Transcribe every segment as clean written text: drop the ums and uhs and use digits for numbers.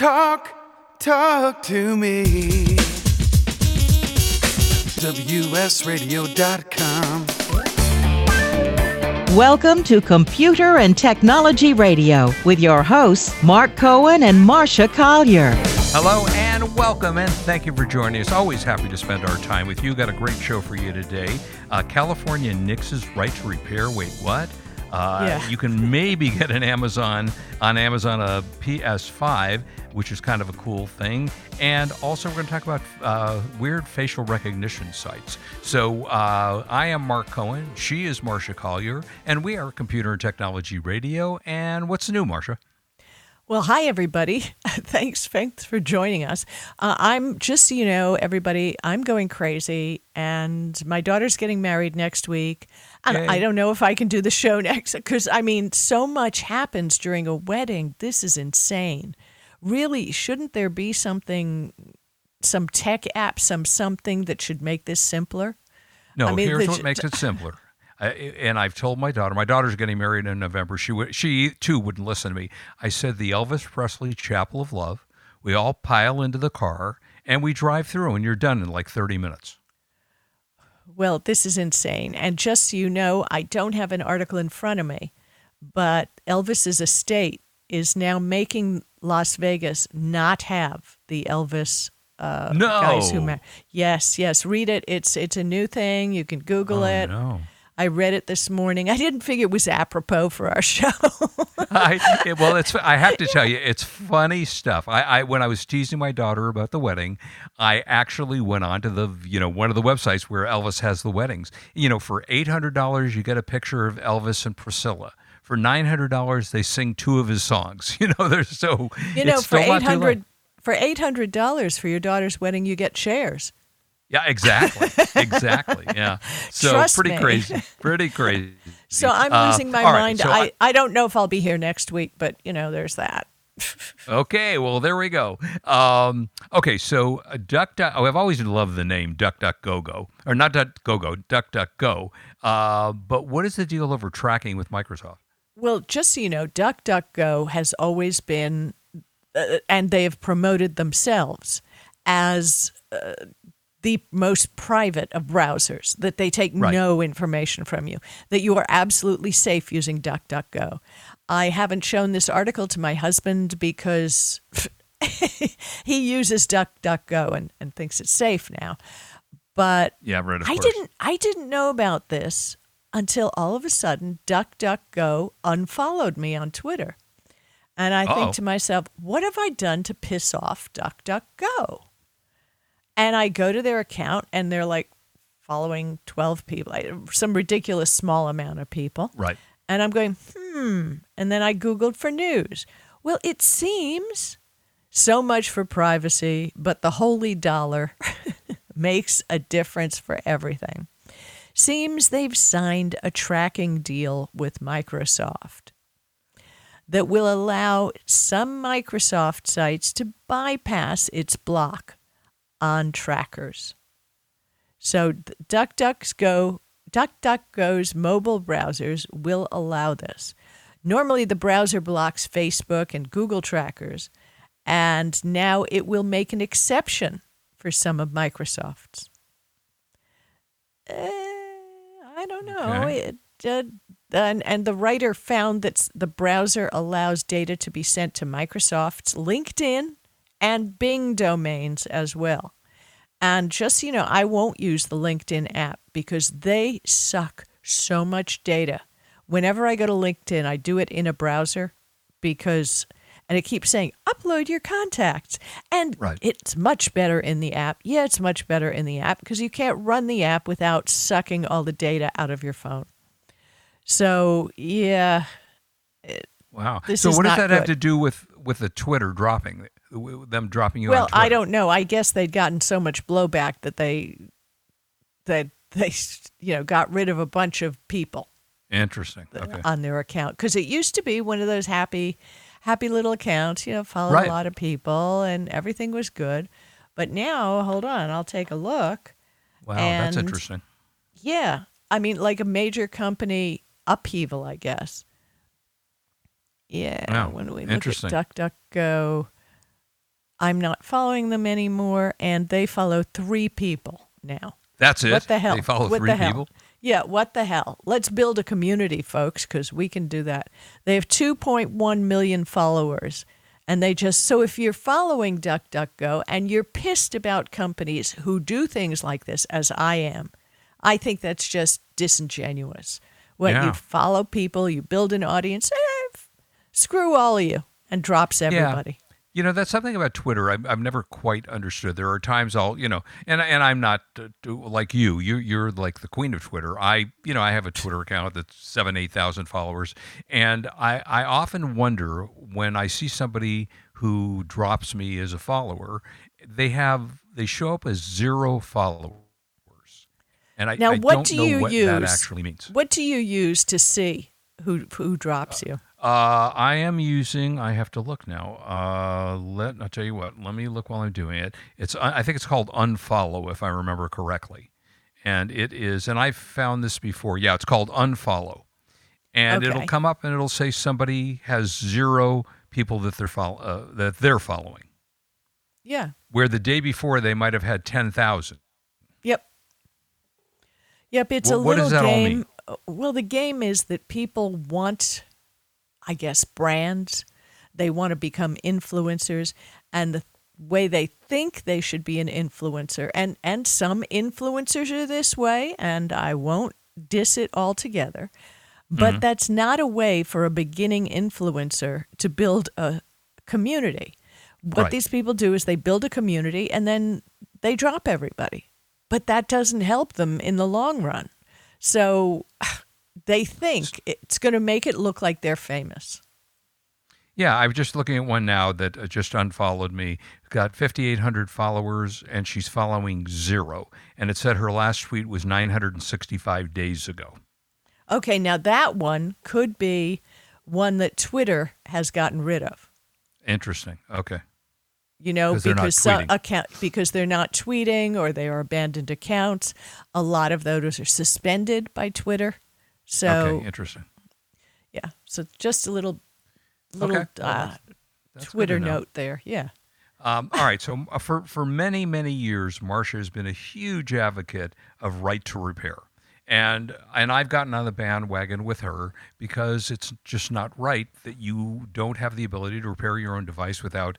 Talk to me. WSRadio.com. Welcome to Computer and Technology Radio with your hosts, Mark Cohen and Marcia Collier. Hello and welcome, and thank you for joining us. Always happy to spend our time with you. Got a great show for you today. California nixes right to repair. Wait, what? You can maybe get on Amazon a PS5, which is kind of a cool thing. And also we're going to talk about weird facial recognition sites. So I am Mark Cohen, she is Marcia Collier, and we are Computer and Technology Radio. And what's new, Marcia? Well, hi, everybody. Thanks for joining us. I'm just, so you know, everybody, I'm going crazy, and my daughter's getting married next week. And I don't know if I can do the show next because, I mean, so much happens during a wedding. This is insane. Really, shouldn't there be some tech app, something that should make this simpler? No, I mean, here's what makes it simpler. And I've told my daughter's getting married in November. She too wouldn't listen to me. I said the Elvis Presley Chapel of Love. We all pile into the car and we drive through, and you're done in like 30 minutes. Well, this is insane. And just so you know, I don't have an article in front of me, but Elvis's estate is now making Las Vegas not have the Elvis guys who married. Yes. Read it. It's a new thing. You can Google it. No. I read it this morning. I didn't figure it was apropos for our show. I have to tell you, it's funny stuff. I when I was teasing my daughter about the wedding, I actually went on to one of the websites where Elvis has the weddings. You know, for $800, you get a picture of Elvis and Priscilla. For $900, they sing two of his songs. You know, they're so. You know, for $800 for your daughter's wedding, you get shares. Yeah, exactly. Yeah, so trust pretty me. Pretty crazy. So I'm losing my mind. Right, so I don't know if I'll be here next week, but you know, there's that. Okay, well, there we go. Okay, so I've always loved the name DuckDuckGo, or not DuckGo, DuckDuckGo. But what is the deal over tracking with Microsoft? Well, just so you know, DuckDuckGo has always been, and they have promoted themselves as. The most private of browsers, that they take no information from you, that you are absolutely safe using DuckDuckGo. I haven't shown this article to my husband because he uses DuckDuckGo and thinks it's safe now. But yeah, right, of course. I didn't know about this until all of a sudden DuckDuckGo unfollowed me on Twitter. And I think to myself, what have I done to piss off DuckDuckGo? And I go to their account, and they're like following 12 people, some ridiculous small amount of people. Right. And I'm going, And then I Googled for news. Well, it seems so much for privacy, but the holy dollar makes a difference for everything. Seems they've signed a tracking deal with Microsoft that will allow some Microsoft sites to bypass its block on trackers. So DuckDuckGo's mobile browsers will allow this. Normally the browser blocks Facebook and Google trackers, and now it will make an exception for some of Microsoft's. I don't know. Okay. And the writer found that the browser allows data to be sent to Microsoft's LinkedIn and Bing domains as well. And just so you know, I won't use the LinkedIn app because they suck so much data. Whenever I go to LinkedIn, I do it in a browser and it keeps saying, upload your contacts. And It's much better in the app. Yeah, it's much better in the app because you can't run the app without sucking all the data out of your phone. So, yeah. Wow. So what does that have to do with the Twitter dropping you? Well, on Twitter? I don't know. I guess they'd gotten so much blowback that they got rid of a bunch of people. Interesting. Okay. On their account, because it used to be one of those happy little accounts. You know, followed a lot of people and everything was good. But now, hold on, I'll take a look. Wow, that's interesting. Yeah, I mean, like a major company upheaval, I guess. Yeah. Wow. When we look at DuckDuckGo. I'm not following them anymore, and they follow three people now. That's it. What the hell? They follow three people? Yeah, what the hell? Let's build a community, folks, because we can do that. They have 2.1 million followers, and they just... So if you're following DuckDuckGo and you're pissed about companies who do things like this, as I am, I think that's just disingenuous. When you follow people, you build an audience, screw all of you, and drops everybody. Yeah. You know, that's something about Twitter I've never quite understood. There are times I'll, you know, and I'm not like you. You're like the queen of Twitter. I have a Twitter account that's 7,000-8,000 followers, and I often wonder when I see somebody who drops me as a follower, they show up as zero followers. And I don't know what that actually means. What do you use to see who drops you? I am using, I have to look now. I'll tell you what, let me look while I'm doing it. I think it's called Unfollow, if I remember correctly. And it is, and I found this before. Yeah, it's called Unfollow. And okay. It'll come up and it'll say somebody has zero people that they're following. Yeah. Where the day before they might have had 10,000. Yep, it's a little game. Well, the game is that people want, I guess, brands. They want to become influencers, and the way they think they should be an influencer. And some influencers are this way, and I won't diss it altogether. But that's not a way for a beginning influencer to build a community. What these people do is they build a community, and then they drop everybody. But that doesn't help them in the long run. So they think it's going to make it look like they're famous. Yeah, I'm just looking at one now that just unfollowed me. Got 5,800 followers, and she's following zero. And it said her last tweet was 965 days ago. Okay, now that one could be one that Twitter has gotten rid of. Interesting. Okay. You know, because they're not tweeting or they are abandoned accounts. A lot of those are suspended by Twitter. So, okay, interesting. Yeah, so just a little okay. That's Twitter note there, yeah. All right, so for many, many years, Marsha has been a huge advocate of right to repair. And I've gotten on the bandwagon with her because it's just not right that you don't have the ability to repair your own device without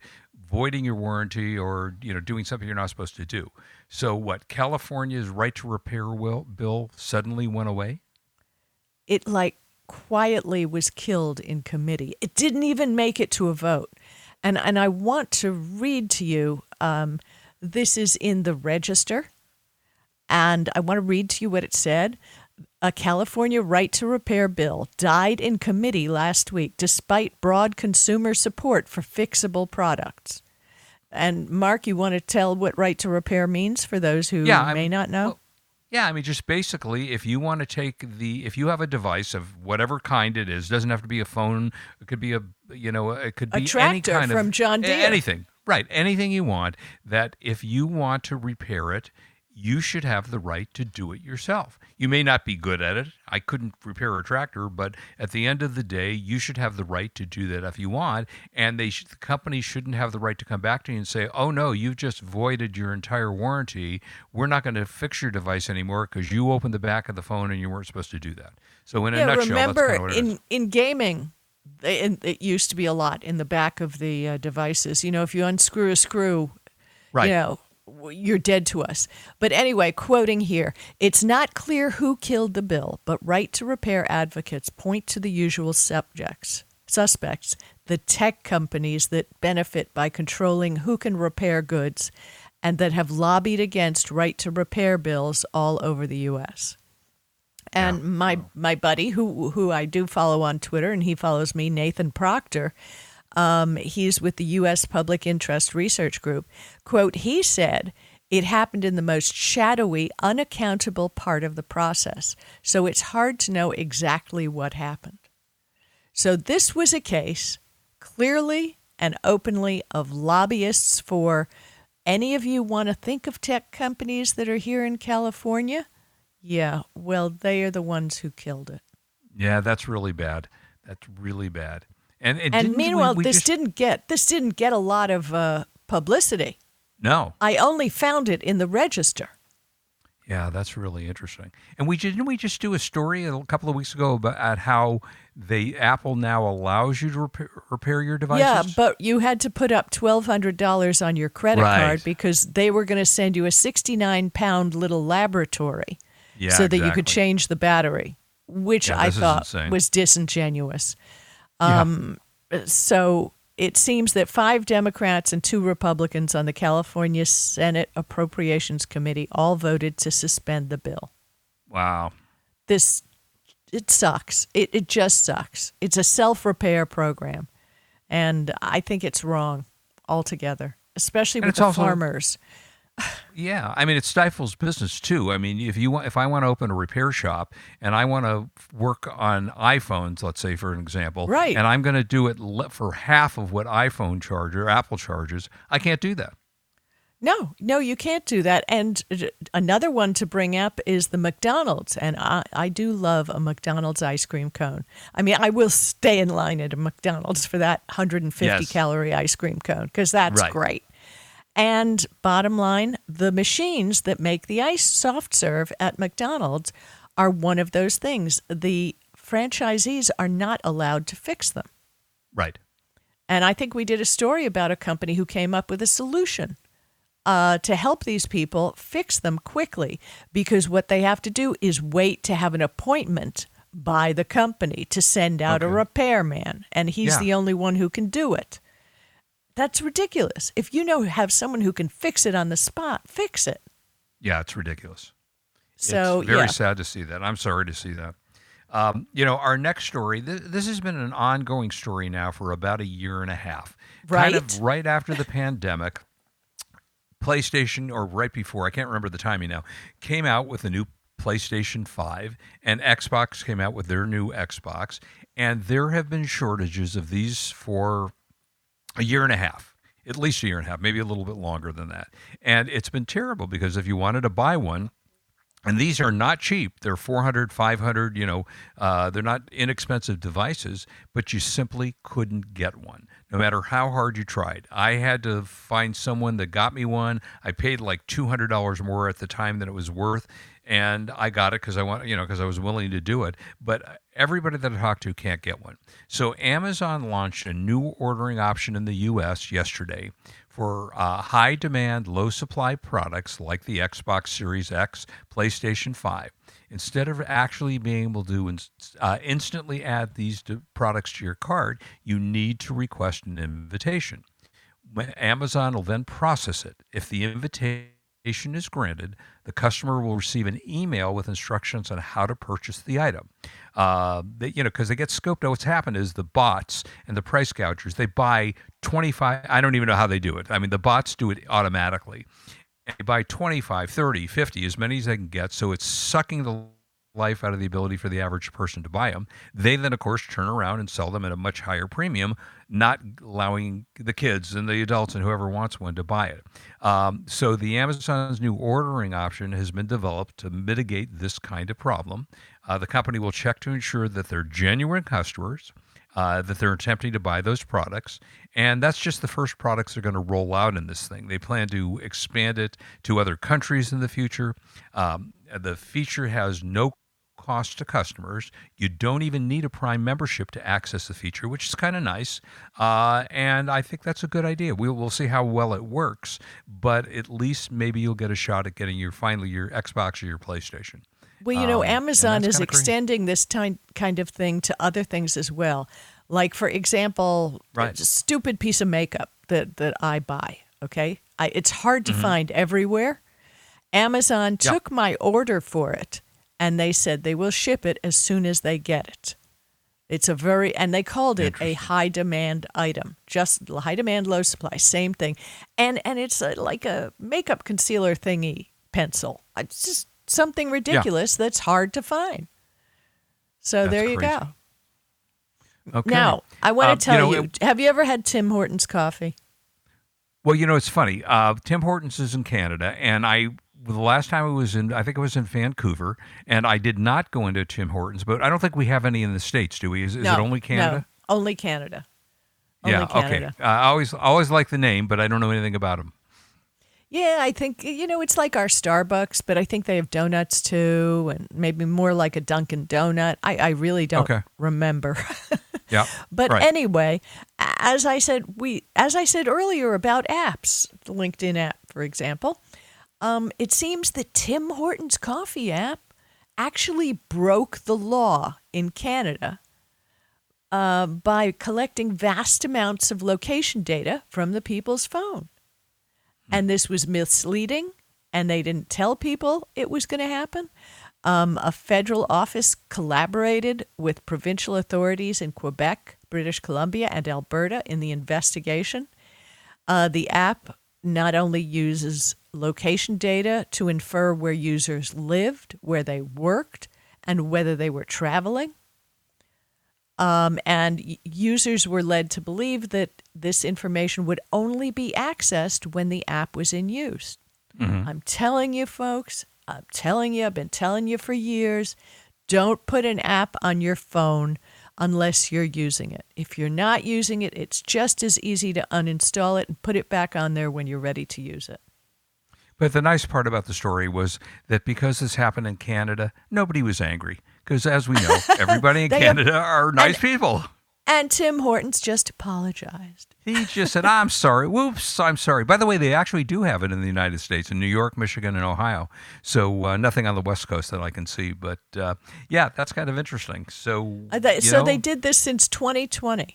voiding your warranty or, you know, doing something you're not supposed to do. So what, California's right to repair bill suddenly went away? It like quietly was killed in committee. It didn't even make it to a vote. And I want to read to you, this is in the Register. And I want to read to you what it said. A California right to repair bill died in committee last week despite broad consumer support for fixable products. And, Mark, you want to tell what right to repair means for those who may not know? Well, yeah, I mean, just basically, if you want to if you have a device of whatever kind it is, doesn't have to be a phone, it could be a tractor any kind from John Deere. Anything, right, anything you want, that if you want to repair it, you should have the right to do it yourself. You may not be good at it. I couldn't repair a tractor, but at the end of the day, you should have the right to do that if you want, and the company shouldn't have the right to come back to you and say, oh, no, you've just voided your entire warranty. We're not going to fix your device anymore because you opened the back of the phone and you weren't supposed to do that. So in a nutshell, remember, that's kind of what it is. In gaming, it used to be a lot in the back of the devices. You know, if you unscrew a screw, you know, you're dead to us. But anyway, quoting here, it's not clear who killed the bill, but right to repair advocates point to the usual suspects, the tech companies that benefit by controlling who can repair goods and that have lobbied against right to repair bills all over the U.S. And my buddy, who I do follow on Twitter, and he follows me, Nathan Proctor, he's with the U.S. Public Interest Research Group. Quote, he said, it happened in the most shadowy, unaccountable part of the process, so it's hard to know exactly what happened. So this was a case, clearly and openly, of lobbyists for any of you want to think of tech companies that are here in California? Yeah, well, they are the ones who killed it. Yeah, that's really bad. That's really bad. And meanwhile, this didn't get a lot of publicity. No. I only found it in the Register. Yeah, that's really interesting. And didn't we just do a story a couple of weeks ago about how Apple now allows you to repair your devices? Yeah, but you had to put up $1,200 on your credit card because they were going to send you a 69-pound little laboratory that you could change the battery, which I thought was disingenuous. So it seems that 5 Democrats and 2 Republicans on the California Senate Appropriations Committee all voted to suspend the bill. Wow. It sucks. It just sucks. It's a self-repair program, and I think it's wrong altogether, especially with the farmers. Yeah, I mean, it stifles business too. I mean, if I want to open a repair shop and I want to work on iPhones, let's say for an example, right? And I'm going to do it for half of what Apple charges, I can't do that. No, you can't do that. And another one to bring up is the McDonald's, and I do love a McDonald's ice cream cone. I mean, I will stay in line at a McDonald's for that 150-calorie ice cream cone because that's great. And bottom line, the machines that make the ice soft serve at McDonald's are one of those things. The franchisees are not allowed to fix them. Right. And I think we did a story about a company who came up with a solution to help these people fix them quickly, because what they have to do is wait to have an appointment by the company to send out a repairman, and he's the only one who can do it. That's ridiculous. If have someone who can fix it on the spot, fix it. Yeah, it's ridiculous. So, it's very sad to see that. I'm sorry to see that. Our next story, this has been an ongoing story now for about a year and a half. Right. Kind of right after the pandemic, PlayStation, or right before, I can't remember the timing now, came out with a new PlayStation 5, and Xbox came out with their new Xbox. And there have been shortages of these for a year and a half, at least a year and a half, maybe a little bit longer than that. And it's been terrible because if you wanted to buy one, and these are not cheap, they're $400, $500, they're not inexpensive devices, but you simply couldn't get one, no matter how hard you tried. I had to find someone that got me one. I paid like $200 more at the time than it was worth, and I got it because I was willing to do it. But everybody that I talked to can't get one. So Amazon launched a new ordering option in the U.S. yesterday for high-demand, low-supply products like the Xbox Series X, PlayStation 5. Instead of actually being able to instantly add these products to your cart, you need to request an invitation. Amazon will then process it. If the invitation is granted, the customer will receive an email with instructions on how to purchase the item. Because they get scoped out. What's happened is the bots and the price gougers, they buy 25. I don't even know how they do it. I mean, the bots do it automatically. And they buy 25, 30, 50, as many as they can get. So it's sucking the life out of the ability for the average person to buy them. They then, of course, turn around and sell them at a much higher premium, not allowing the kids and the adults and whoever wants one to buy it. So the Amazon's new ordering option has been developed to mitigate this kind of problem. The company will check to ensure that they're genuine customers, that they're attempting to buy those products. And that's just the first products they're going to roll out in this thing. They plan to expand it to other countries in the future. The feature has no cost to customers. You don't even need a Prime membership to access the feature, which is kind of nice. And I think that's a good idea. We'll see how well it works, but at least maybe you'll get a shot at getting your Xbox or your PlayStation. Well, Amazon is extending this kind of thing to other things as well. Like, for example, a stupid piece of makeup that I buy, okay? It's hard to find everywhere. Amazon took my order for it, and they said they will ship it as soon as they get it. And they called it a high-demand item, just high-demand, low-supply, same thing. And it's like a makeup concealer thingy pencil. It's just something ridiculous that's hard to find. So that's there you crazy. Go. Okay. Now, I want to tell you, have you ever had Tim Hortons coffee? Well, it's funny. Tim Hortons is in Canada, and the last time I think it was in Vancouver, and I did not go into Tim Hortons, but I don't think we have any in the States, do we? Is it only Canada? No, only Canada. Only Canada. Okay. I always like the name, but I don't know anything about them. Yeah, I think, it's like our Starbucks, but I think they have donuts too, and maybe more like a Dunkin' Donut. I really don't remember. Yeah. But anyway, as I said earlier about apps, the LinkedIn app, for example, it seems that Tim Hortons coffee app actually broke the law in Canada by collecting vast amounts of location data from the people's phone. And this was misleading, and they didn't tell people it was going to happen. A federal office collaborated with provincial authorities in Quebec, British Columbia, and Alberta in the investigation. The app not only uses location data to infer where users lived, where they worked, and whether they were traveling. And users were led to believe that this information would only be accessed when the app was in use. Mm-hmm. I'm telling you, folks, I've been telling you for years, don't put an app on your phone unless you're using it. If you're not using it, it's just as easy to uninstall it and put it back on there when you're ready to use it. But the nice part about the story was that because this happened in Canada, nobody was angry. Because as we know, everybody in Canada are nice people. And Tim Hortons just apologized. He just said, I'm sorry. Whoops, I'm sorry. By the way, they actually do have it in the United States, in New York, Michigan, and Ohio. So nothing on the West Coast that I can see. But yeah, that's kind of interesting. So they did this since 2020.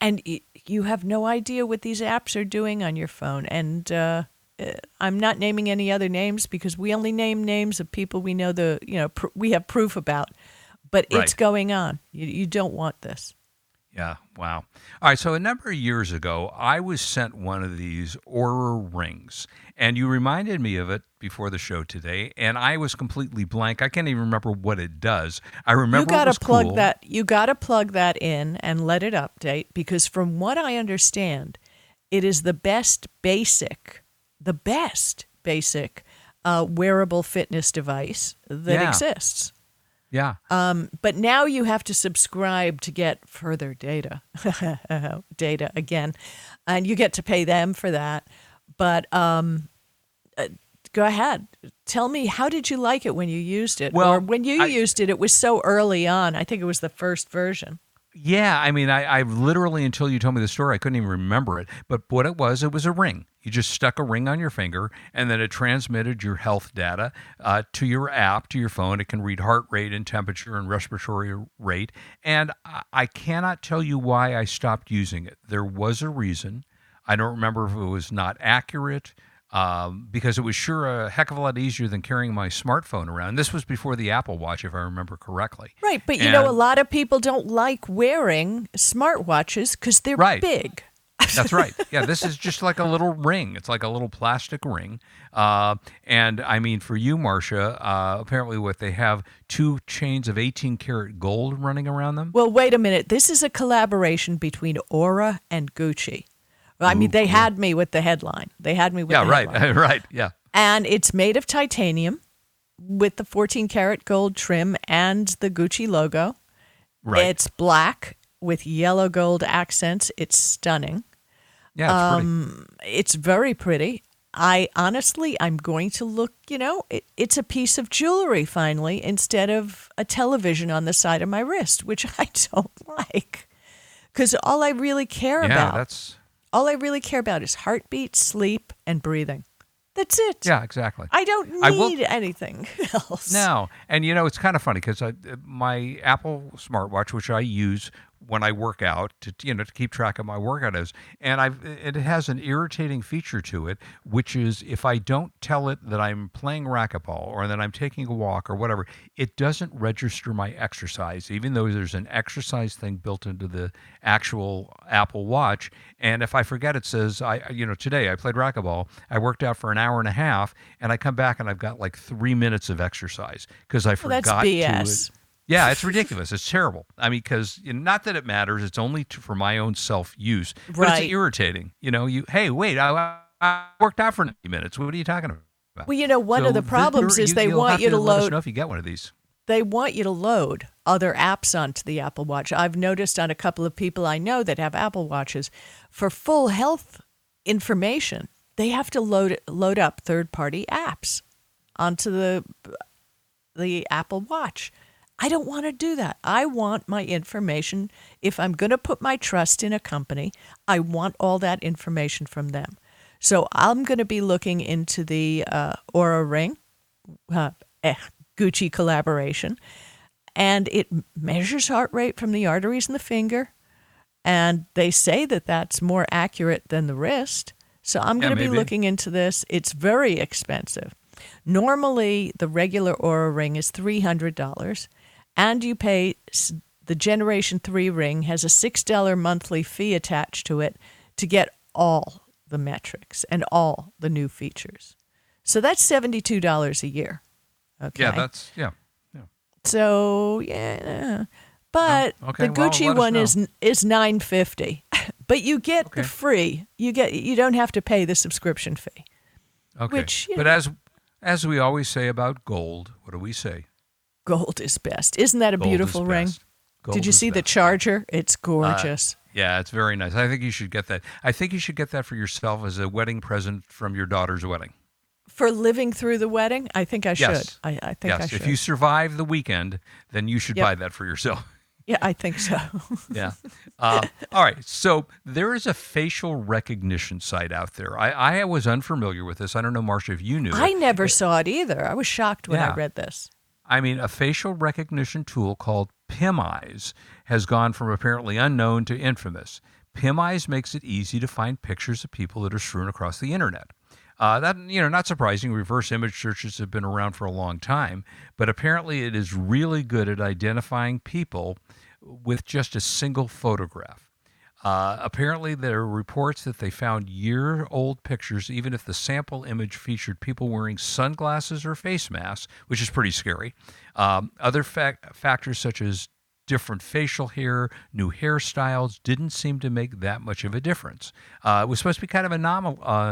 And you have no idea what these apps are doing on your phone. And I'm not naming any other names because we only name names of people we know we have proof about, but it's going on. You don't want this. Yeah. Wow. All right. So a number of years ago, I was sent one of these Oura rings, and you reminded me of it before the show today, and I was completely blank. I can't even remember what it does. I remember it was cool. You got to plug that in and let it update because from what I understand, it is the best basic wearable fitness device that exists. Yeah. But now you have to subscribe to get further data. Data again. And you get to pay them for that. But go ahead. Tell me, how did you like it when you used it? Well, or when you used it was so early on. I think it was the first version. Yeah, I mean, I literally, until you told me the story, I couldn't even remember it. But what it was a ring. You just stuck a ring on your finger, and then it transmitted your health data to your app, to your phone. It can read heart rate and temperature and respiratory rate. And I cannot tell you why I stopped using it. There was a reason. I don't remember if it was not accurate. Because it was sure a heck of a lot easier than carrying my smartphone around. This was before the Apple Watch, if I remember correctly. Right, but a lot of people don't like wearing smartwatches because they're big. That's right. Yeah, this is just like a little ring. It's like a little plastic ring. And I mean, for you, Marcia, apparently what they have, two chains of 18-karat gold running around them. Well, wait a minute. This is a collaboration between Oura and Gucci. I mean, they had me with the headline. Yeah, right, yeah. And it's made of titanium with the 14-karat gold trim and the Gucci logo. Right. It's black with yellow gold accents. It's stunning. Yeah, it's pretty. It's very pretty. I'm going to look, it's a piece of jewelry finally instead of a television on the side of my wrist, which I don't like because all I really care about. Yeah, all I really care about is heartbeat, sleep, and breathing. That's it. Yeah, exactly. I don't need anything else. No. And, it's kind of funny because my Apple smartwatch, which I use when I work out to keep track of my workouts, and it has an irritating feature to it, which is if I don't tell it that I'm playing racquetball or that I'm taking a walk or whatever, it doesn't register my exercise, even though there's an exercise thing built into the actual Apple Watch. And if I forget, it says, today I played racquetball, I worked out for an hour and a half, and I come back and I've got like 3 minutes of exercise because I forgot. That's BS. Yeah, it's ridiculous. It's terrible. I mean, because not that it matters. It's only for my own self-use. But it's irritating. Hey, wait, I worked out for 90 minutes. What are you talking about? Well, one of the problems is they want you to load. Let us know if you get one of these. they want you to load other apps onto the Apple Watch. I've noticed on a couple of people I know that have Apple Watches, for full health information, they have to load up third-party apps onto the Apple Watch. I don't want to do that. I want my information. If I'm going to put my trust in a company, I want all that information from them. So I'm going to be looking into the Oura Ring, Gucci collaboration, and it measures heart rate from the arteries in the finger, and they say that that's more accurate than the wrist. So I'm going to be looking into this. It's very expensive. Normally, the regular Oura Ring is $300, and you pay the Generation 3 ring has a $6 monthly fee attached to it to get all the metrics and all the new features. So that's $72 a year. Okay. Yeah. So yeah, but the Gucci one is $9.50, but you get the free. You don't have to pay the subscription fee. Okay, which, but as we always say about gold, what do we say? Gold is best. Isn't that a beautiful ring? Did you see the charger? It's gorgeous. Yeah, it's very nice. I think you should get that. I think you should get that for yourself as a wedding present from your daughter's wedding. For living through the wedding? I think I should. Yes, I think I should. If you survive the weekend, then you should buy that for yourself. Yeah, I think so. All right. So there is a facial recognition site out there. I was unfamiliar with this. I don't know, Marsha, if you knew. I never saw it either. I was shocked when I read this. I mean, a facial recognition tool called PimEyes has gone from apparently unknown to infamous. PimEyes makes it easy to find pictures of people that are strewn across the internet. That, not surprising. Reverse image searches have been around for a long time, but apparently it is really good at identifying people with just a single photograph. Apparently there are reports that they found year-old pictures, even if the sample image featured people wearing sunglasses or face masks, which is pretty scary. Other factors such as different facial hair, new hairstyles, didn't seem to make that much of a difference. It was supposed to be kind of a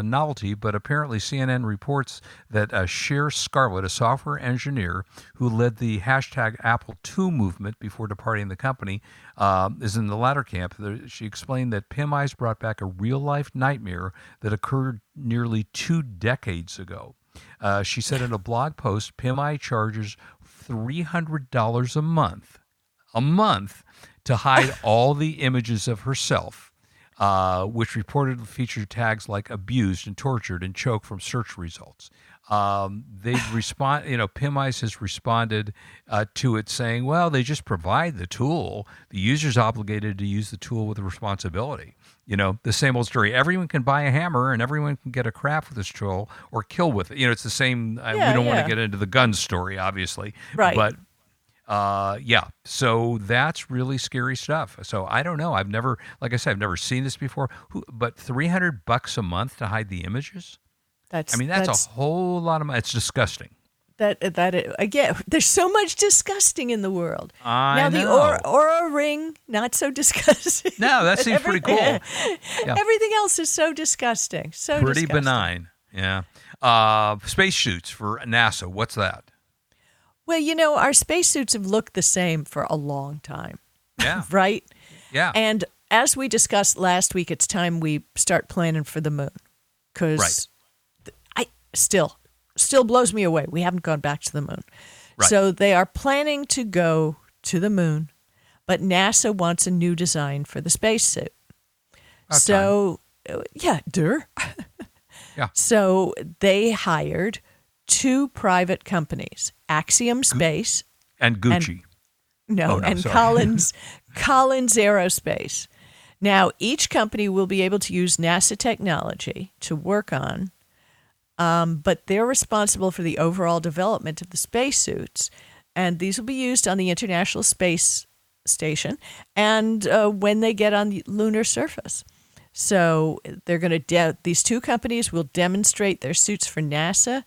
novelty, but apparently CNN reports that Cher Scarlett, a software engineer who led the hashtag Apple II movement before departing the company, is in the latter camp. She explained that PimEyes brought back a real-life nightmare that occurred nearly 2 decades ago. She said in a blog post, PimEyes charges $300 a month to hide all the images of herself, which reportedly featured tags like abused and tortured and choke from search results. They've responded, PimEyes has responded to it saying, well, they just provide the tool. The user's obligated to use the tool with responsibility. The same old story. Everyone can buy a hammer and everyone can get a craft with this tool or kill with it. It's the same. We don't want to get into the gun story, obviously. Right. But so that's really scary stuff. So I don't know. I've never seen this before. But $300 a month to hide the images? That's a whole lot of money. It's disgusting. Again, there's so much disgusting in the world. The Oura Ring, not so disgusting. No, that seems pretty cool. Yeah. Everything else is so disgusting. Pretty benign. Yeah. Space suits for NASA. What's that? Well, our spacesuits have looked the same for a long time, right? Yeah. And as we discussed last week, it's time we start planning for the moon, because I still blows me away. We haven't gone back to the moon. Right. So they are planning to go to the moon, but NASA wants a new design for the spacesuit. Okay. So, So they hired 2 private companies, Axiom Space and Gucci. Collins Aerospace. Now, each company will be able to use NASA technology to work on, but they're responsible for the overall development of the spacesuits, and these will be used on the International Space Station and when they get on the lunar surface. So they're going to these 2 companies will demonstrate their suits for NASA,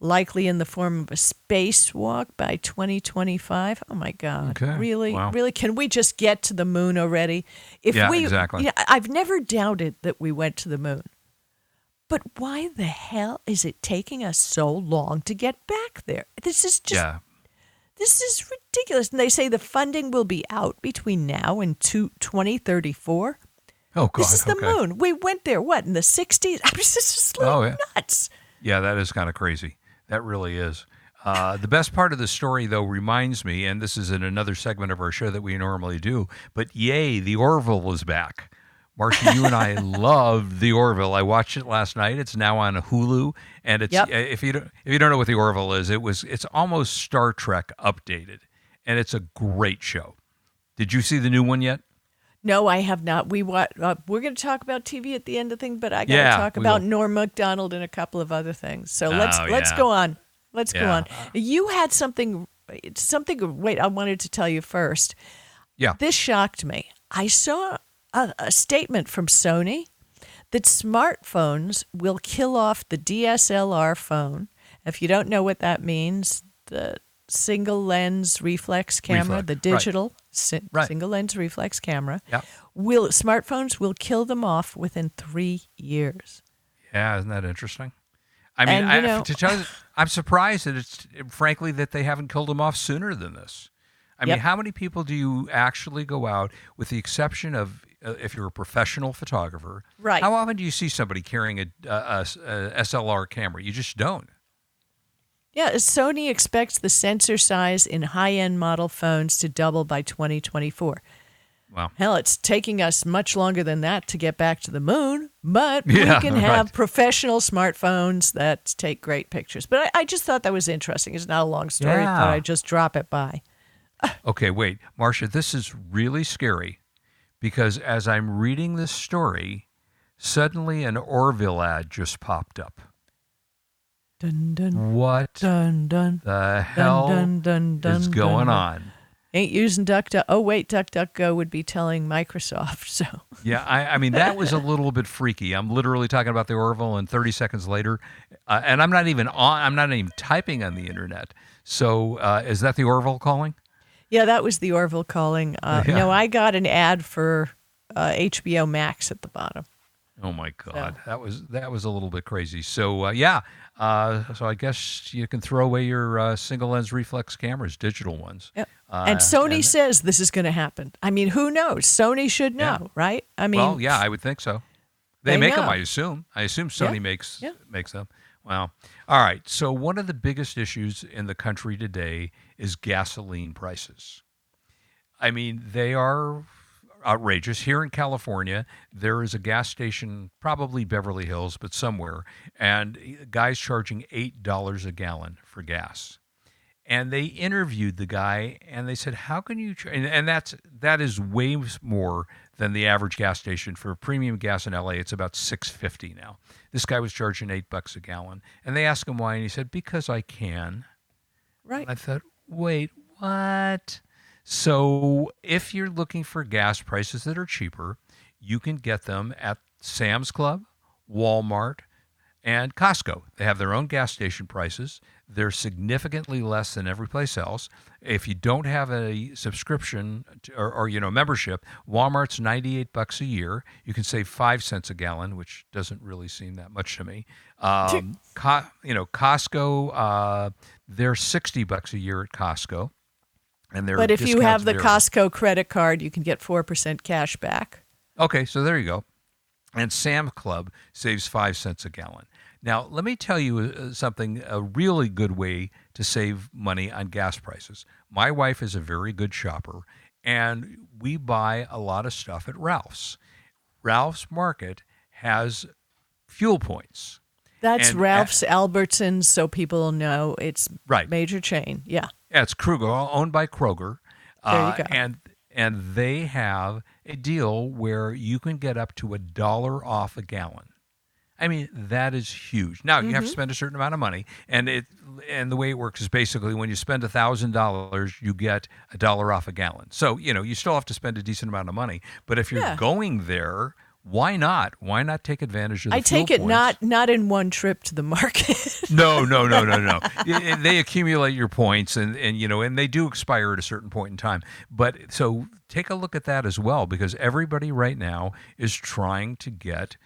likely in the form of a spacewalk by 2025. Oh, my God. Okay. Really? Can we just get to the moon already? Exactly. I've never doubted that we went to the moon. But why the hell is it taking us so long to get back there? This is just This is ridiculous. And they say the funding will be out between now and 2034. Oh, God. This is the moon. We went there, what, in the 60s? I mean, this is nuts. Yeah, that is kind of crazy. That really is. The best part of the story, though, reminds me, and this is in another segment of our show that we normally do, but yay, The Orville is back. Marcia, you and I love The Orville. I watched it last night. It's now on Hulu, and it's if you don't know what The Orville is, it's almost Star Trek updated, and it's a great show. Did you see the new one yet? No, I have not. We're going to talk about TV at the end of the thing, but I got to talk about Norm Macdonald and a couple of other things. So let's go on. Let's go on. You had something. Wait, I wanted to tell you first. Yeah, this shocked me. I saw a statement from Sony that smartphones will kill off the DSLR phone. If you don't know what that means, the single lens reflex camera, the digital single lens reflex camera, smartphones will kill them off within 3 years. Yeah, isn't that interesting? I mean, I'm surprised that it's, frankly, that they haven't killed them off sooner than this. I mean, how many people do you actually go out, with the exception of if you're a professional photographer? Right. How often do you see somebody carrying a SLR camera? You just don't. Yeah, Sony expects the sensor size in high-end model phones to double by 2024. Wow. Hell, it's taking us much longer than that to get back to the moon, but we can have professional smartphones that take great pictures. But I just thought that was interesting. It's not a long story. I thought I'd just drop it by. Okay, wait. Marcia, this is really scary because as I'm reading this story, suddenly an Orville ad just popped up. Dun, dun, what dun, dun, the hell dun, dun, dun, is going dun, on? Ain't using DuckDuck. Oh, wait, DuckDuckGo would be telling Microsoft. So yeah, I mean, that was a little bit freaky. I'm literally talking about the Orville and 30 seconds later, and I'm not even typing on the internet. So is that the Orville calling? Yeah, that was the Orville calling. No, I got an ad for HBO Max at the bottom. Oh my God, that was a little bit crazy. So so I guess you can throw away your single lens reflex cameras, digital ones. Yep. And Sony says this is going to happen. I mean, who knows? Sony should know, right? I mean, well, yeah, I would think so. They make them, I assume. I assume Sony makes them. Wow. All right. So one of the biggest issues in the country today is gasoline prices. I mean, they are outrageous. Here in California, there is a gas station, probably Beverly Hills, but somewhere, and guy's charging $8 a gallon for gas. And they interviewed the guy, and they said, "How can you?" And that is way more than the average gas station for premium gas in LA. It's about $6.50 now. This guy was charging $8 a gallon, and they asked him why, and he said, "Because I can." Right. And I thought, wait, what? So if you're looking for gas prices that are cheaper, you can get them at Sam's Club, Walmart, and Costco. They have their own gas station prices. They're significantly less than every place else. If you don't have a subscription or membership, Walmart's $98 a year. You can save 5 cents a gallon, which doesn't really seem that much to me. Costco, they're $60 a year at Costco. And but if you have the Costco credit card, you can get 4% cash back. Okay, so there you go. And Sam's Club saves 5 cents a gallon. Now, let me tell you something, a really good way to save money on gas prices. My wife is a very good shopper, and we buy a lot of stuff at Ralph's. Ralph's Market has fuel points. That's Ralph's, Albertsons, so people know it's major chain. Yeah. Yeah, it's Kroger, owned by Kroger. There you go. And they have a deal where you can get up to $1 off a gallon. I mean, that is huge. Now, you have to spend a certain amount of money, and the way it works is basically when you spend $1,000, you get $1 off a gallon. So, you still have to spend a decent amount of money, but if you're going there, why not? Why not take advantage of the fuel points? I take it not in one trip to the market. No. They accumulate your points, and they do expire at a certain point in time. But so take a look at that as well, because everybody right now is trying to get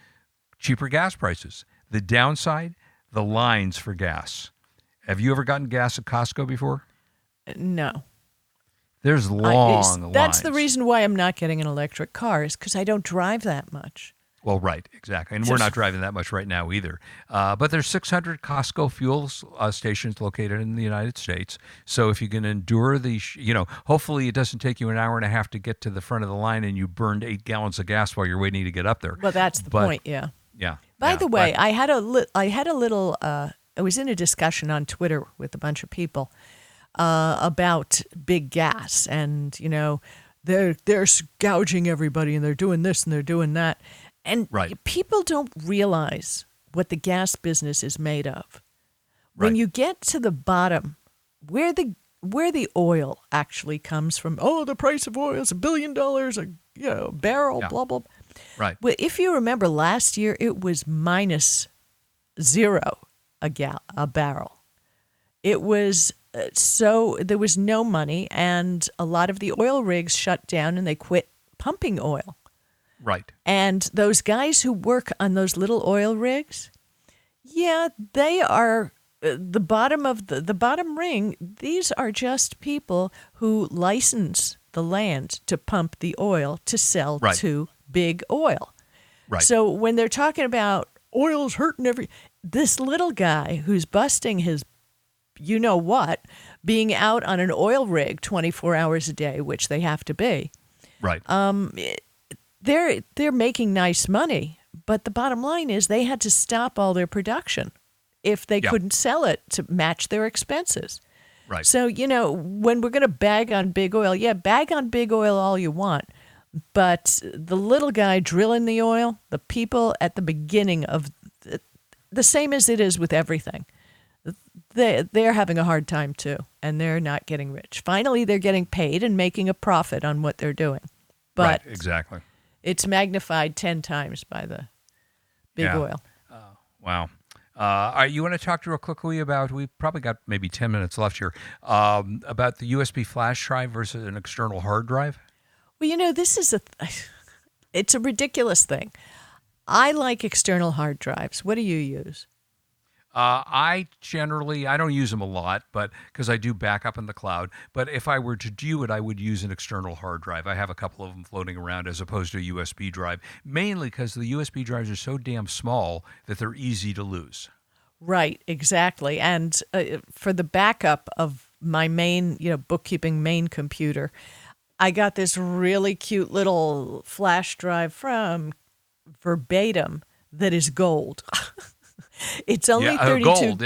cheaper gas prices. The downside, the lines for gas. Have you ever gotten gas at Costco before? No. There's long lines. That's the reason why I'm not getting an electric car, is because I don't drive that much. Well, right, exactly. And we're not driving that much right now either. But there's 600 Costco fuel stations located in the United States. So if you can endure the, hopefully it doesn't take you an hour and a half to get to the front of the line and you burned 8 gallons of gas while you're waiting to get up there. Well, that's the point, yeah. Yeah. By the way, I had a little, I was in a discussion on Twitter with a bunch of people about big gas and, they're gouging everybody and they're doing this and they're doing that. And people don't realize what the gas business is made of. When you get to the bottom, where the oil actually comes from, the price of oil is $1 billion a barrel, blah, blah, blah. Right. Well, if you remember last year, it was -0 a barrel. It was so there was no money, and a lot of the oil rigs shut down and they quit pumping oil. Right. And those guys who work on those little oil rigs, they are the bottom of the bottom ring. These are just people who license the land to pump the oil to sell to big oil. Right. So when they're talking about oil's hurting this little guy who's busting his being out on an oil rig 24 hours a day, which they have to be. Right. They're making nice money, but the bottom line is they had to stop all their production if they couldn't sell it to match their expenses. Right. So, when we're going to bag on big oil, bag on big oil all you want, but the little guy drilling the oil, the people at the beginning of the same as it is with everything, they're having a hard time too, and they're not getting rich. Finally, they're getting paid and making a profit on what they're doing. But exactly. It's magnified 10 times by the big oil. Wow. You want to talk real quickly about, we probably got maybe 10 minutes left here, about the USB flash drive versus an external hard drive? Well, this is it's a ridiculous thing. I like external hard drives. What do you use? I don't use them a lot, but because I do backup in the cloud. But if I were to do it, I would use an external hard drive. I have a couple of them floating around as opposed to a USB drive, mainly because the USB drives are so damn small that they're easy to lose. Right, exactly. And for the backup of my main, bookkeeping main computer, I got this really cute little flash drive from Verbatim that is gold. It's only 32. Gold,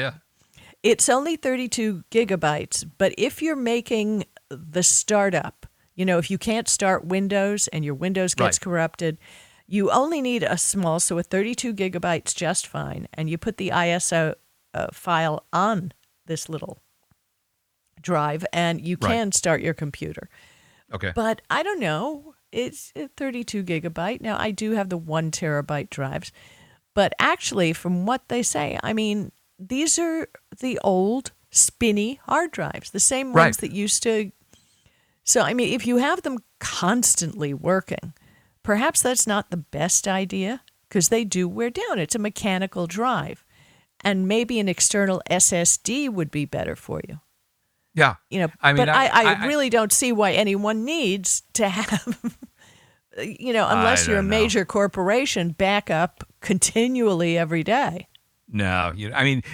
It's only 32 gigabytes, but if you're making the startup, if you can't start Windows and your Windows gets corrupted, you only need a 32 gigabytes just fine, and you put the ISO file on this little drive and you can start your computer. Okay. But I don't know, it's 32 gigabyte. Now I do have the 1 terabyte drives. But actually, from what they say, I mean, these are the old spinny hard drives, the same ones that used to. So, I mean, if you have them constantly working, perhaps that's not the best idea because they do wear down. It's a mechanical drive. And maybe an external SSD would be better for you. Yeah. I really don't see why anyone needs to have, unless you're a major corporation, backup continually every day. No,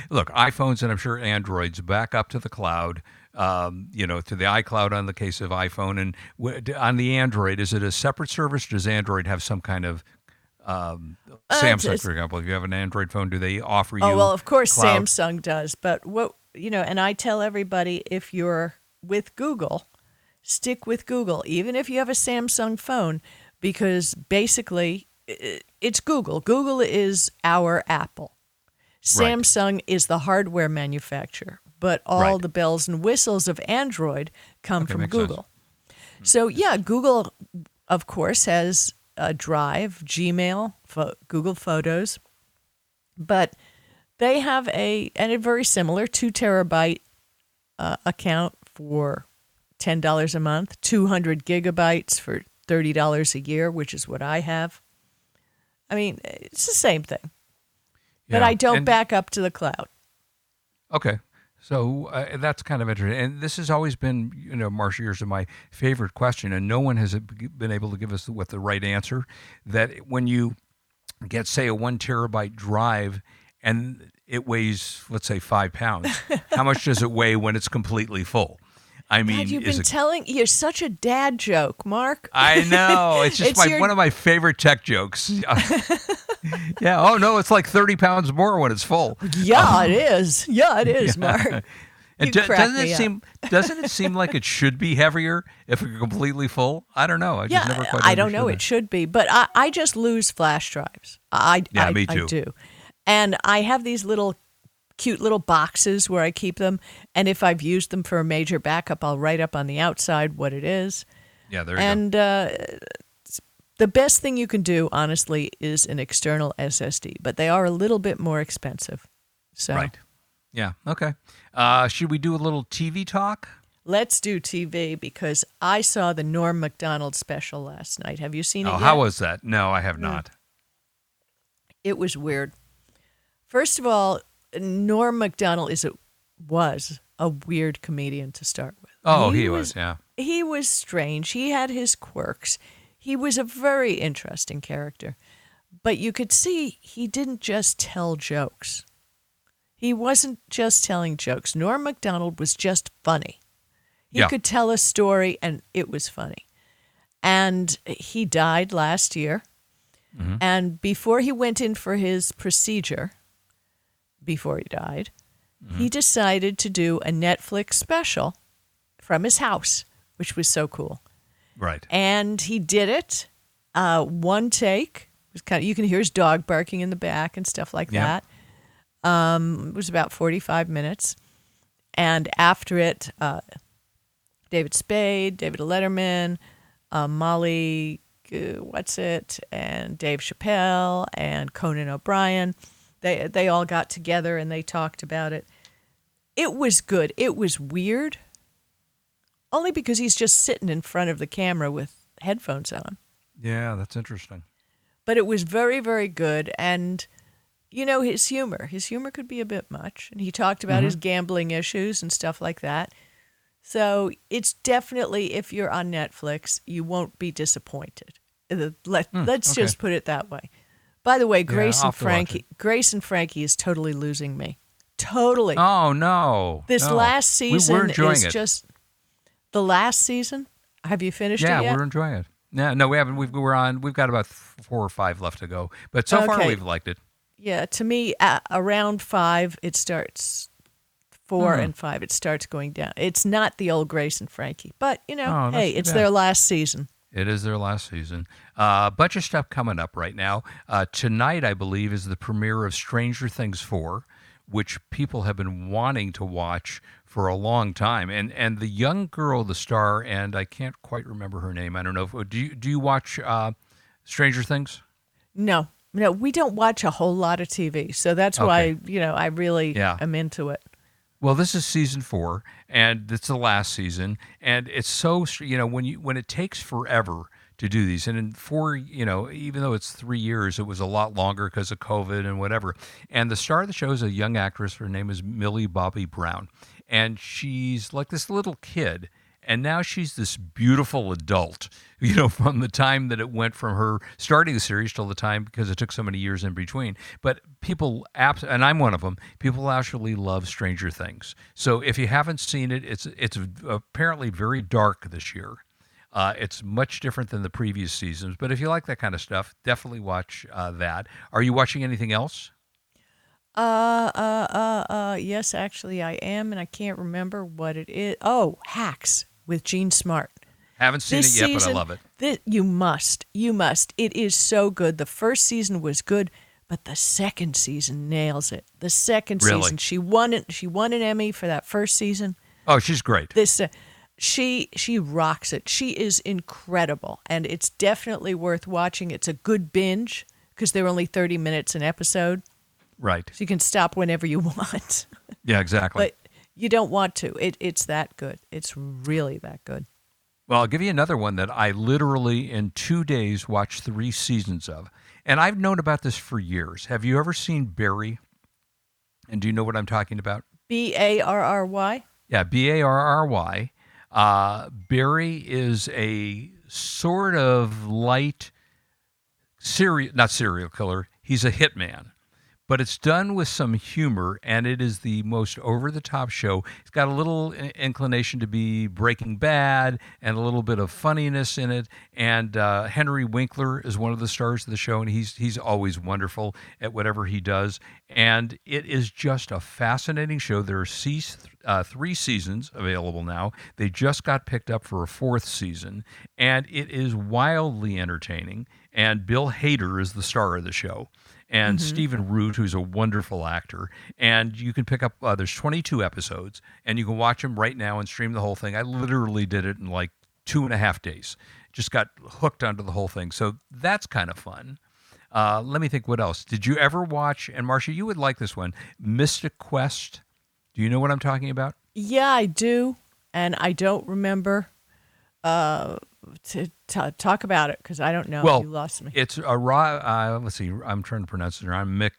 look, iPhones and I'm sure Androids back up to the cloud, to the iCloud on the case of iPhone, and on the Android, is it a separate service? Does Android have some kind of Samsung, for example, if you have an Android phone, do they offer you? Oh, well, of course cloud? Samsung does, but and I tell everybody, if you're with Google, stick with Google, even if you have a Samsung phone, because basically it's Google. Google is our Apple. Samsung is the hardware manufacturer, but all the bells and whistles of Android come from Google. Sense. So, Google, of course, has a drive, Gmail, Google Photos, but they have a very similar 2 terabyte account for $10 a month, 200 gigabytes for $30 a year, which is what I have. I mean, it's the same thing, but I don't back up to the cloud. Okay. So that's kind of interesting. And this has always been, you know, Marcia, yours is my favorite question, and no one has been able to give us what the right answer, that when you get, say, a 1 terabyte drive and it weighs, let's say, 5 pounds, how much does it weigh when it's completely full? I mean, God, you've been telling, you're such a dad joke, Mark. I know. It's just one of my favorite tech jokes. Yeah. Oh, no, it's like 30 pounds more when it's full. Yeah, it is. Yeah, it is, yeah. Mark. And doesn't it seem like it should be heavier if you're completely full? I don't know. I just never quite understood. I don't know. It should be. But I just lose flash drives. I me too. I do. And I have these little cute little boxes where I keep them, and if I've used them for a major backup, I'll write up on the outside what it is. Yeah, there you go. And the best thing you can do, honestly, is an external SSD, but they are a little bit more expensive. So. Right. Yeah, okay. Should we do a little TV talk? Let's do TV, because I saw the Norm MacDonald special last night. Have you seen it yet? How was that? No, I have not. It was weird. First of all, Norm MacDonald was a weird comedian to start with. Oh, he was, yeah. He was strange. He had his quirks. He was a very interesting character. But you could see he didn't just tell jokes. He wasn't just telling jokes. Norm MacDonald was just funny. He could tell a story, and it was funny. And he died last year. Mm-hmm. And before he went in for his procedure... before he died, he decided to do a Netflix special from his house, which was so cool. Right. And he did it one take. It was kind of, you can hear his dog barking in the back and stuff like that. It was about 45 minutes. And after it, David Spade, David Letterman, Molly, and Dave Chappelle and Conan O'Brien... They all got together and they talked about it. It was good. It was weird. Only because he's just sitting in front of the camera with headphones on. Yeah, that's interesting. But it was very, very good. And, you know, his humor could be a bit much. And he talked about his gambling issues and stuff like that. So it's definitely, if you're on Netflix, you won't be disappointed. Let's just put it that way. By the way, Grace and Frankie is totally losing me. Totally. Oh, no. This last season is just... The last season? Have you finished it yet? Yeah, we're enjoying it. No, we haven't. We've got about 4 or 5 left to go. But so far, we've liked it. Yeah, to me, around 5, it starts... 4 and 5, it starts going down. It's not the old Grace and Frankie. But, you know, it's their last season. It is their last season. A bunch of stuff coming up right now. Tonight, I believe, is the premiere of Stranger Things 4, which people have been wanting to watch for a long time. And the young girl, the star, and I can't quite remember her name. I don't know. Do you watch Stranger Things? No, we don't watch a whole lot of TV. So that's why, you know, I really am into it. Well, this is season 4, and it's the last season, and it's so, you know, when it takes forever to do these, and in 4, you know, even though it's 3 years, it was a lot longer because of COVID and whatever, and the star of the show is a young actress. Her name is Millie Bobby Brown, and she's like this little kid, and now she's this beautiful adult, you know, from the time that it went from her starting the series till the time, because it took so many years in between. But people, and I'm one of them, people actually love Stranger Things. So if you haven't seen it, it's apparently very dark this year. It's much different than the previous seasons. But if you like that kind of stuff, definitely watch that. Are you watching anything else? Yes, actually I am, and I can't remember what it is. Oh, Hacks with Gene Smart. Haven't seen it yet, but I love it. You must. It is so good. The first season was good, but the second season nails it. The second season, she won an Emmy for that first season. Oh, she's great. This she rocks it. She is incredible, and it's definitely worth watching. It's a good binge because they're only 30 minutes an episode. Right. So you can stop whenever you want. Yeah, exactly. But you don't want to. It's that good. It's really that good. Well, I'll give you another one that I literally in 2 days watched 3 seasons of. And I've known about this for years. Have you ever seen Barry? And do you know what I'm talking about? Barry. Yeah, Barry. Barry is a sort of light serial killer. He's a hitman. But it's done with some humor, and it is the most over-the-top show. It's got a little inclination to be Breaking Bad and a little bit of funniness in it. And Henry Winkler is one of the stars of the show, and he's always wonderful at whatever he does. And it is just a fascinating show. There are three seasons available now. They just got picked up for a fourth season, and it is wildly entertaining. And Bill Hader is the star of the show. And Stephen Root, who's a wonderful actor. And you can pick up, there's 22 episodes, and you can watch them right now and stream the whole thing. I literally did it in like 2.5 days. Just got hooked onto the whole thing. So that's kind of fun. Let me think, what else? Did you ever watch, and Marcia, you would like this one, Mystic Quest? Do you know what I'm talking about? Yeah, I do. And I don't remember talk about it because I don't know. Well, you lost me. It's a Rob. Let's see. I'm trying to pronounce it wrong. Rob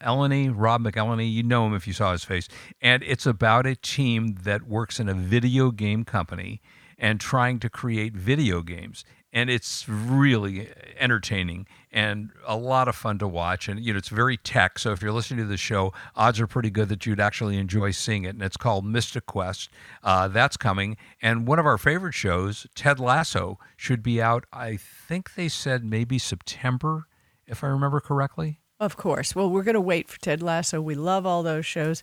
McElhenney. You know him if you saw his face. And it's about a team that works in a video game company and trying to create video games. And it's really entertaining and a lot of fun to watch. And, you know, it's very tech. So if you're listening to the show, odds are pretty good that you'd actually enjoy seeing it. And it's called Mystic Quest. That's coming. And one of our favorite shows, Ted Lasso, should be out, I think they said maybe September, if I remember correctly. Of course. Well, we're going to wait for Ted Lasso. We love all those shows.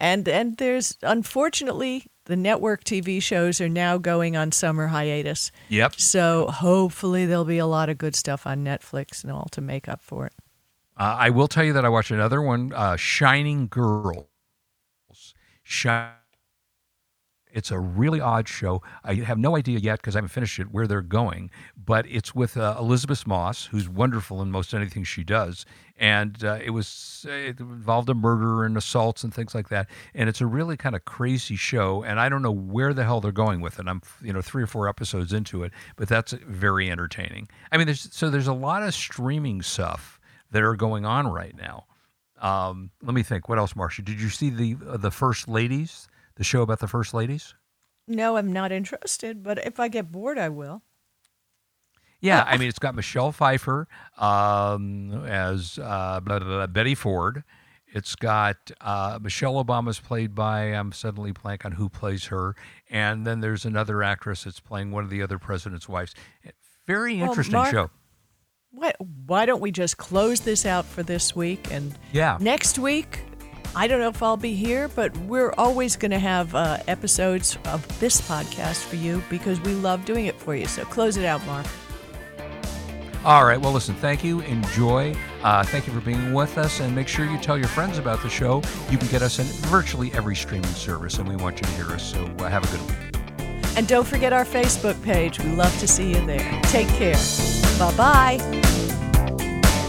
And there's, unfortunately, the network TV shows are now going on summer hiatus. Yep. So hopefully there'll be a lot of good stuff on Netflix and all to make up for it. I will tell you that I watched another one, Shining Girls. It's a really odd show. I have no idea yet because I haven't finished it where they're going, but it's with Elizabeth Moss, who's wonderful in most anything she does. And it involved a murder and assaults and things like that. And it's a really kind of crazy show. And I don't know where the hell they're going with it. I'm 3 or 4 episodes into it, but that's very entertaining. I mean, there's a lot of streaming stuff that are going on right now. Let me think. What else, Marcia? Did you see the First Ladies? The show about the First Ladies? No, I'm not interested, but if I get bored, I will. Yeah, I mean, it's got Michelle Pfeiffer as Betty Ford. It's got Michelle Obama's played by, I'm suddenly blank on who plays her. And then there's another actress that's playing one of the other president's wives. Very interesting show. Why don't we just close this out for this week? And next week, I don't know if I'll be here, but we're always going to have episodes of this podcast for you because we love doing it for you. So close it out, Mark. All right. Well, listen, thank you. Enjoy. Thank you for being with us. And make sure you tell your friends about the show. You can get us in virtually every streaming service, and we want you to hear us. So have a good week. And don't forget our Facebook page. We love to see you there. Take care. Bye-bye.